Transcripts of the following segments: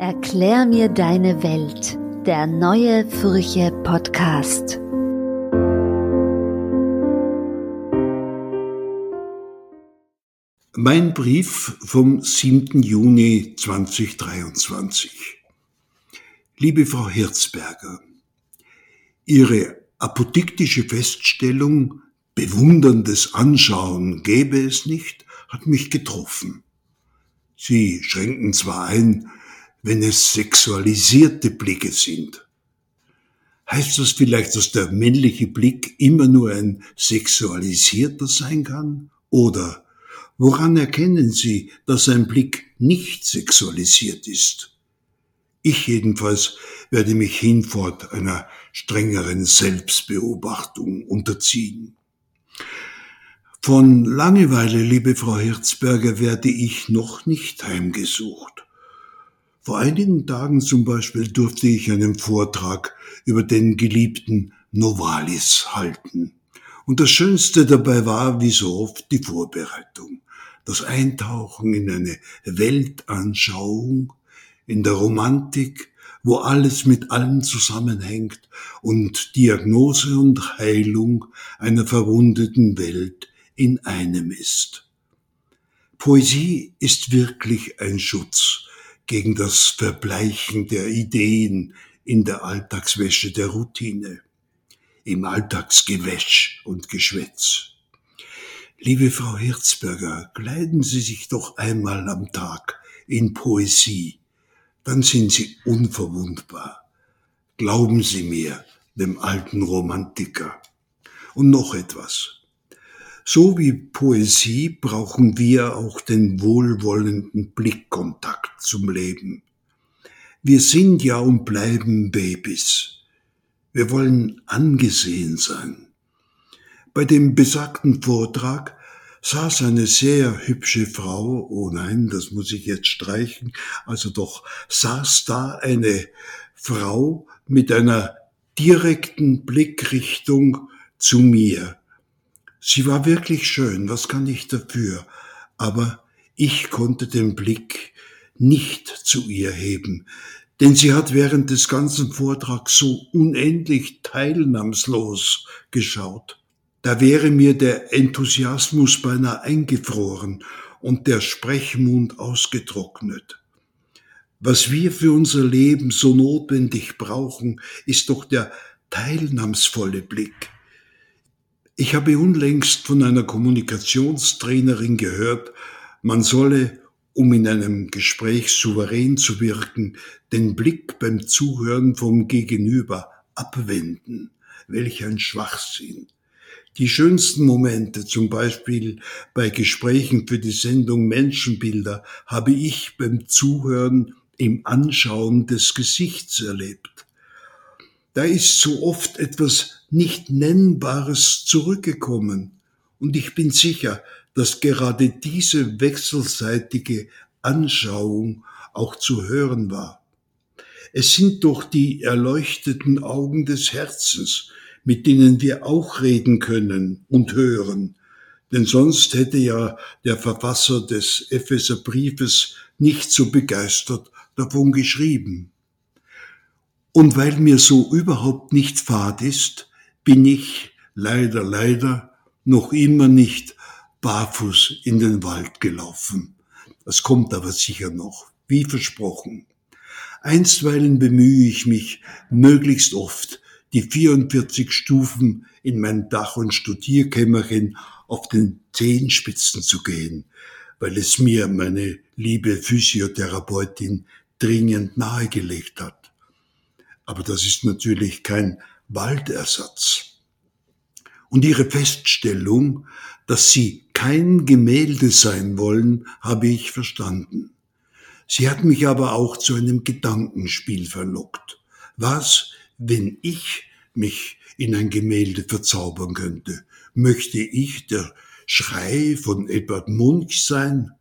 Erklär mir deine Welt, der Neue Furche-Podcast. Mein Brief vom 7. Juni 2023. Liebe Frau Hirtzberger, Ihre apodiktische Feststellung, bewunderndes Anschauen gäbe es nicht, hat mich getroffen. Sie schränken zwar ein, wenn es sexualisierte Blicke sind. Heißt das vielleicht, dass der männliche Blick immer nur ein sexualisierter sein kann? Oder woran erkennen Sie, dass ein Blick nicht sexualisiert ist? Ich jedenfalls werde mich hinfort einer strengeren Selbstbeobachtung unterziehen. Von Langeweile, liebe Frau Hirtzberger, werde ich noch nicht heimgesucht. Vor einigen Tagen zum Beispiel durfte ich einen Vortrag über den geliebten Novalis halten. Und das Schönste dabei war, wie so oft, die Vorbereitung. Das Eintauchen in eine Weltanschauung, in der Romantik, wo alles mit allem zusammenhängt und Diagnose und Heilung einer verwundeten Welt in einem ist. Poesie ist wirklich ein Schutz gegen das Verbleichen der Ideen in der Alltagswäsche der Routine, im Alltagsgewäsch und Geschwätz. Liebe Frau Hirtzberger, kleiden Sie sich doch einmal am Tag in Poesie. Dann sind Sie unverwundbar. Glauben Sie mir, dem alten Romantiker. Und noch etwas. So wie Poesie brauchen wir auch den wohlwollenden Blickkontakt zum Leben. Wir sind ja und bleiben Babys. Wir wollen angesehen sein. Bei dem besagten Vortrag saß eine sehr hübsche Frau, oh nein, das muss ich jetzt streichen, also doch, saß da eine Frau mit einer direkten Blickrichtung zu mir. Sie war wirklich schön, was kann ich dafür, aber ich konnte den Blick nicht zu ihr heben, denn sie hat während des ganzen Vortrags so unendlich teilnahmslos geschaut. Da wäre mir der Enthusiasmus beinahe eingefroren und der Sprechmund ausgetrocknet. Was wir für unser Leben so notwendig brauchen, ist doch der teilnahmsvolle Blick. Ich habe unlängst von einer Kommunikationstrainerin gehört, man solle, um in einem Gespräch souverän zu wirken, den Blick beim Zuhören vom Gegenüber abwenden. Welch ein Schwachsinn! Die schönsten Momente, zum Beispiel bei Gesprächen für die Sendung Menschenbilder, habe ich beim Zuhören im Anschauen des Gesichts erlebt. Da ist so oft etwas nicht Nennbares zurückgekommen. Und ich bin sicher, dass gerade diese wechselseitige Anschauung auch zu hören war. Es sind doch die erleuchteten Augen des Herzens, mit denen wir auch reden können und hören. Denn sonst hätte ja der Verfasser des Epheser-Briefes nicht so begeistert davon geschrieben. Und weil mir so überhaupt nicht fad ist, bin ich, leider, noch immer nicht barfuß in den Wald gelaufen. Das kommt aber sicher noch, wie versprochen. Einstweilen bemühe ich mich, möglichst oft die 44 Stufen in mein Dach- und Studierkämmerchen auf den Zehenspitzen zu gehen, weil es mir meine liebe Physiotherapeutin dringend nahegelegt hat. Aber das ist natürlich kein Waldersatz. Und Ihre Feststellung, dass Sie kein Gemälde sein wollen, habe ich verstanden. Sie hat mich aber auch zu einem Gedankenspiel verlockt. Was, wenn ich mich in ein Gemälde verzaubern könnte, möchte ich der Schrei von Edvard Munch sein?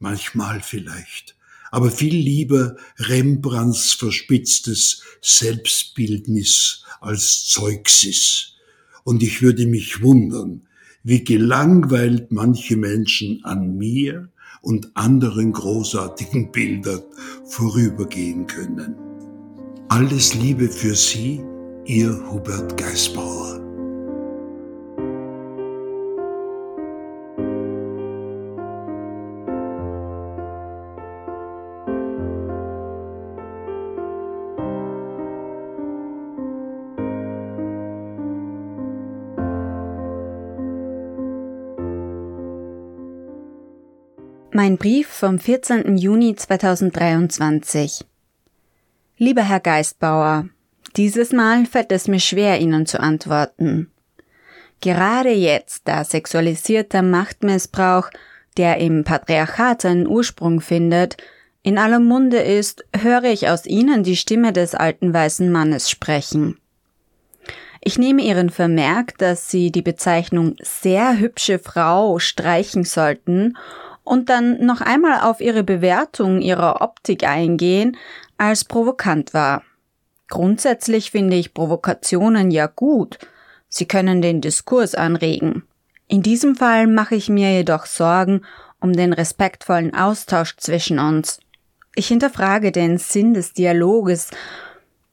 Manchmal vielleicht, aber viel lieber Rembrandts verspitztes Selbstbildnis als Zeuxis. Und ich würde mich wundern, wie gelangweilt manche Menschen an mir und anderen großartigen Bildern vorübergehen können. Alles Liebe für Sie, Ihr Hubert Gaisbauer. Mein Brief vom 14. Juni 2023. Lieber Herr Gaisbauer, dieses Mal fällt es mir schwer, Ihnen zu antworten. Gerade jetzt, da sexualisierter Machtmissbrauch, der im Patriarchat seinen Ursprung findet, in aller Munde ist, höre ich aus Ihnen die Stimme des alten weißen Mannes sprechen. Ich nehme Ihren Vermerk, dass Sie die Bezeichnung sehr hübsche Frau streichen sollten und dann noch einmal auf Ihre Bewertung Ihrer Optik eingehen, als provokant war. Grundsätzlich finde ich Provokationen ja gut. Sie können den Diskurs anregen. In diesem Fall mache ich mir jedoch Sorgen um den respektvollen Austausch zwischen uns. Ich hinterfrage den Sinn des Dialoges,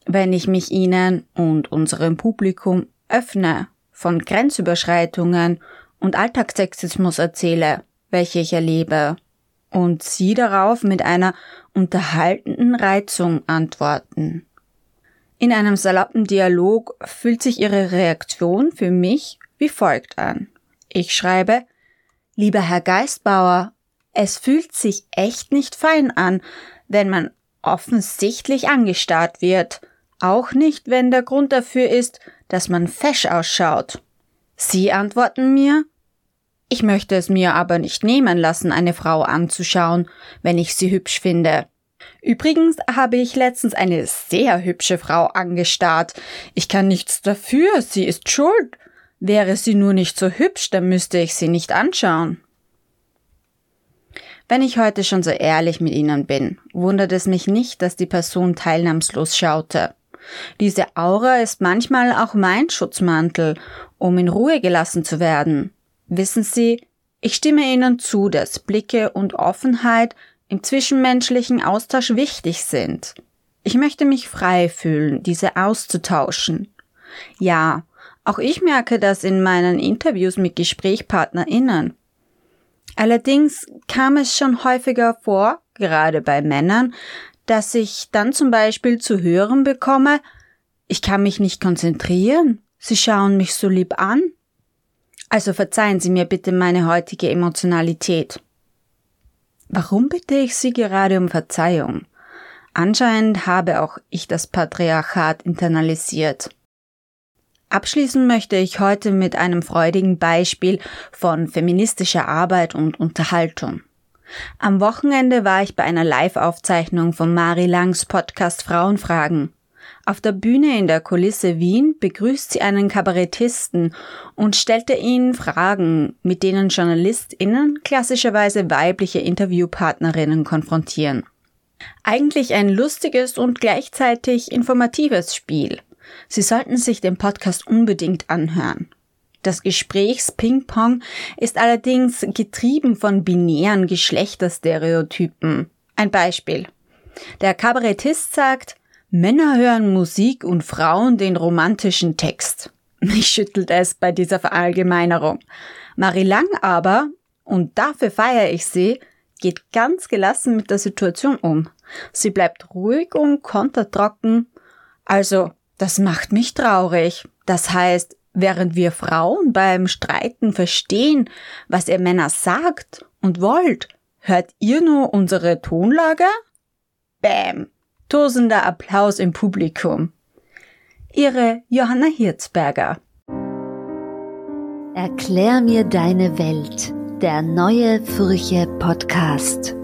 wenn ich mich Ihnen und unserem Publikum öffne, von Grenzüberschreitungen und Alltagssexismus erzähle, welche ich erlebe, und Sie darauf mit einer unterhaltenden Reizung antworten. In einem saloppen Dialog fühlt sich Ihre Reaktion für mich wie folgt an. Ich schreibe: Lieber Herr Gaisbauer, es fühlt sich echt nicht fein an, wenn man offensichtlich angestarrt wird, auch nicht, wenn der Grund dafür ist, dass man fesch ausschaut. Sie antworten mir: Ich möchte es mir aber nicht nehmen lassen, eine Frau anzuschauen, wenn ich sie hübsch finde. Übrigens habe ich letztens eine sehr hübsche Frau angestarrt. Ich kann nichts dafür, sie ist schuld. Wäre sie nur nicht so hübsch, dann müsste ich sie nicht anschauen. Wenn ich heute schon so ehrlich mit Ihnen bin, wundert es mich nicht, dass die Person teilnahmslos schaute. Diese Aura ist manchmal auch mein Schutzmantel, um in Ruhe gelassen zu werden. Wissen Sie, ich stimme Ihnen zu, dass Blicke und Offenheit im zwischenmenschlichen Austausch wichtig sind. Ich möchte mich frei fühlen, diese auszutauschen. Ja, auch ich merke das in meinen Interviews mit GesprächspartnerInnen. Allerdings kam es schon häufiger vor, gerade bei Männern, dass ich dann zum Beispiel zu hören bekomme: Ich kann mich nicht konzentrieren, Sie schauen mich so lieb an. Also verzeihen Sie mir bitte meine heutige Emotionalität. Warum bitte ich Sie gerade um Verzeihung? Anscheinend habe auch ich das Patriarchat internalisiert. Abschließen möchte ich heute mit einem freudigen Beispiel von feministischer Arbeit und Unterhaltung. Am Wochenende war ich bei einer Live-Aufzeichnung von Marie Langs Podcast Frauenfragen. Auf der Bühne in der Kulisse Wien begrüßt sie einen Kabarettisten und stellte ihn Fragen, mit denen JournalistInnen klassischerweise weibliche Interviewpartnerinnen konfrontieren. Eigentlich ein lustiges und gleichzeitig informatives Spiel. Sie sollten sich den Podcast unbedingt anhören. Das Gesprächs-Ping-Pong ist allerdings getrieben von binären Geschlechterstereotypen. Ein Beispiel. Der Kabarettist sagt: Männer hören Musik und Frauen den romantischen Text. Mich schüttelt es bei dieser Verallgemeinerung. Marie Lang aber, und dafür feiere ich sie, geht ganz gelassen mit der Situation um. Sie bleibt ruhig und kontertrocken. Also, das macht mich traurig. Das heißt, während wir Frauen beim Streiten verstehen, was ihr Männer sagt und wollt, hört ihr nur unsere Tonlage? Bäm! Tosender Applaus im Publikum. Ihre Johanna Hirtzberger. Erklär mir deine Welt. Der neue Furche-Podcast.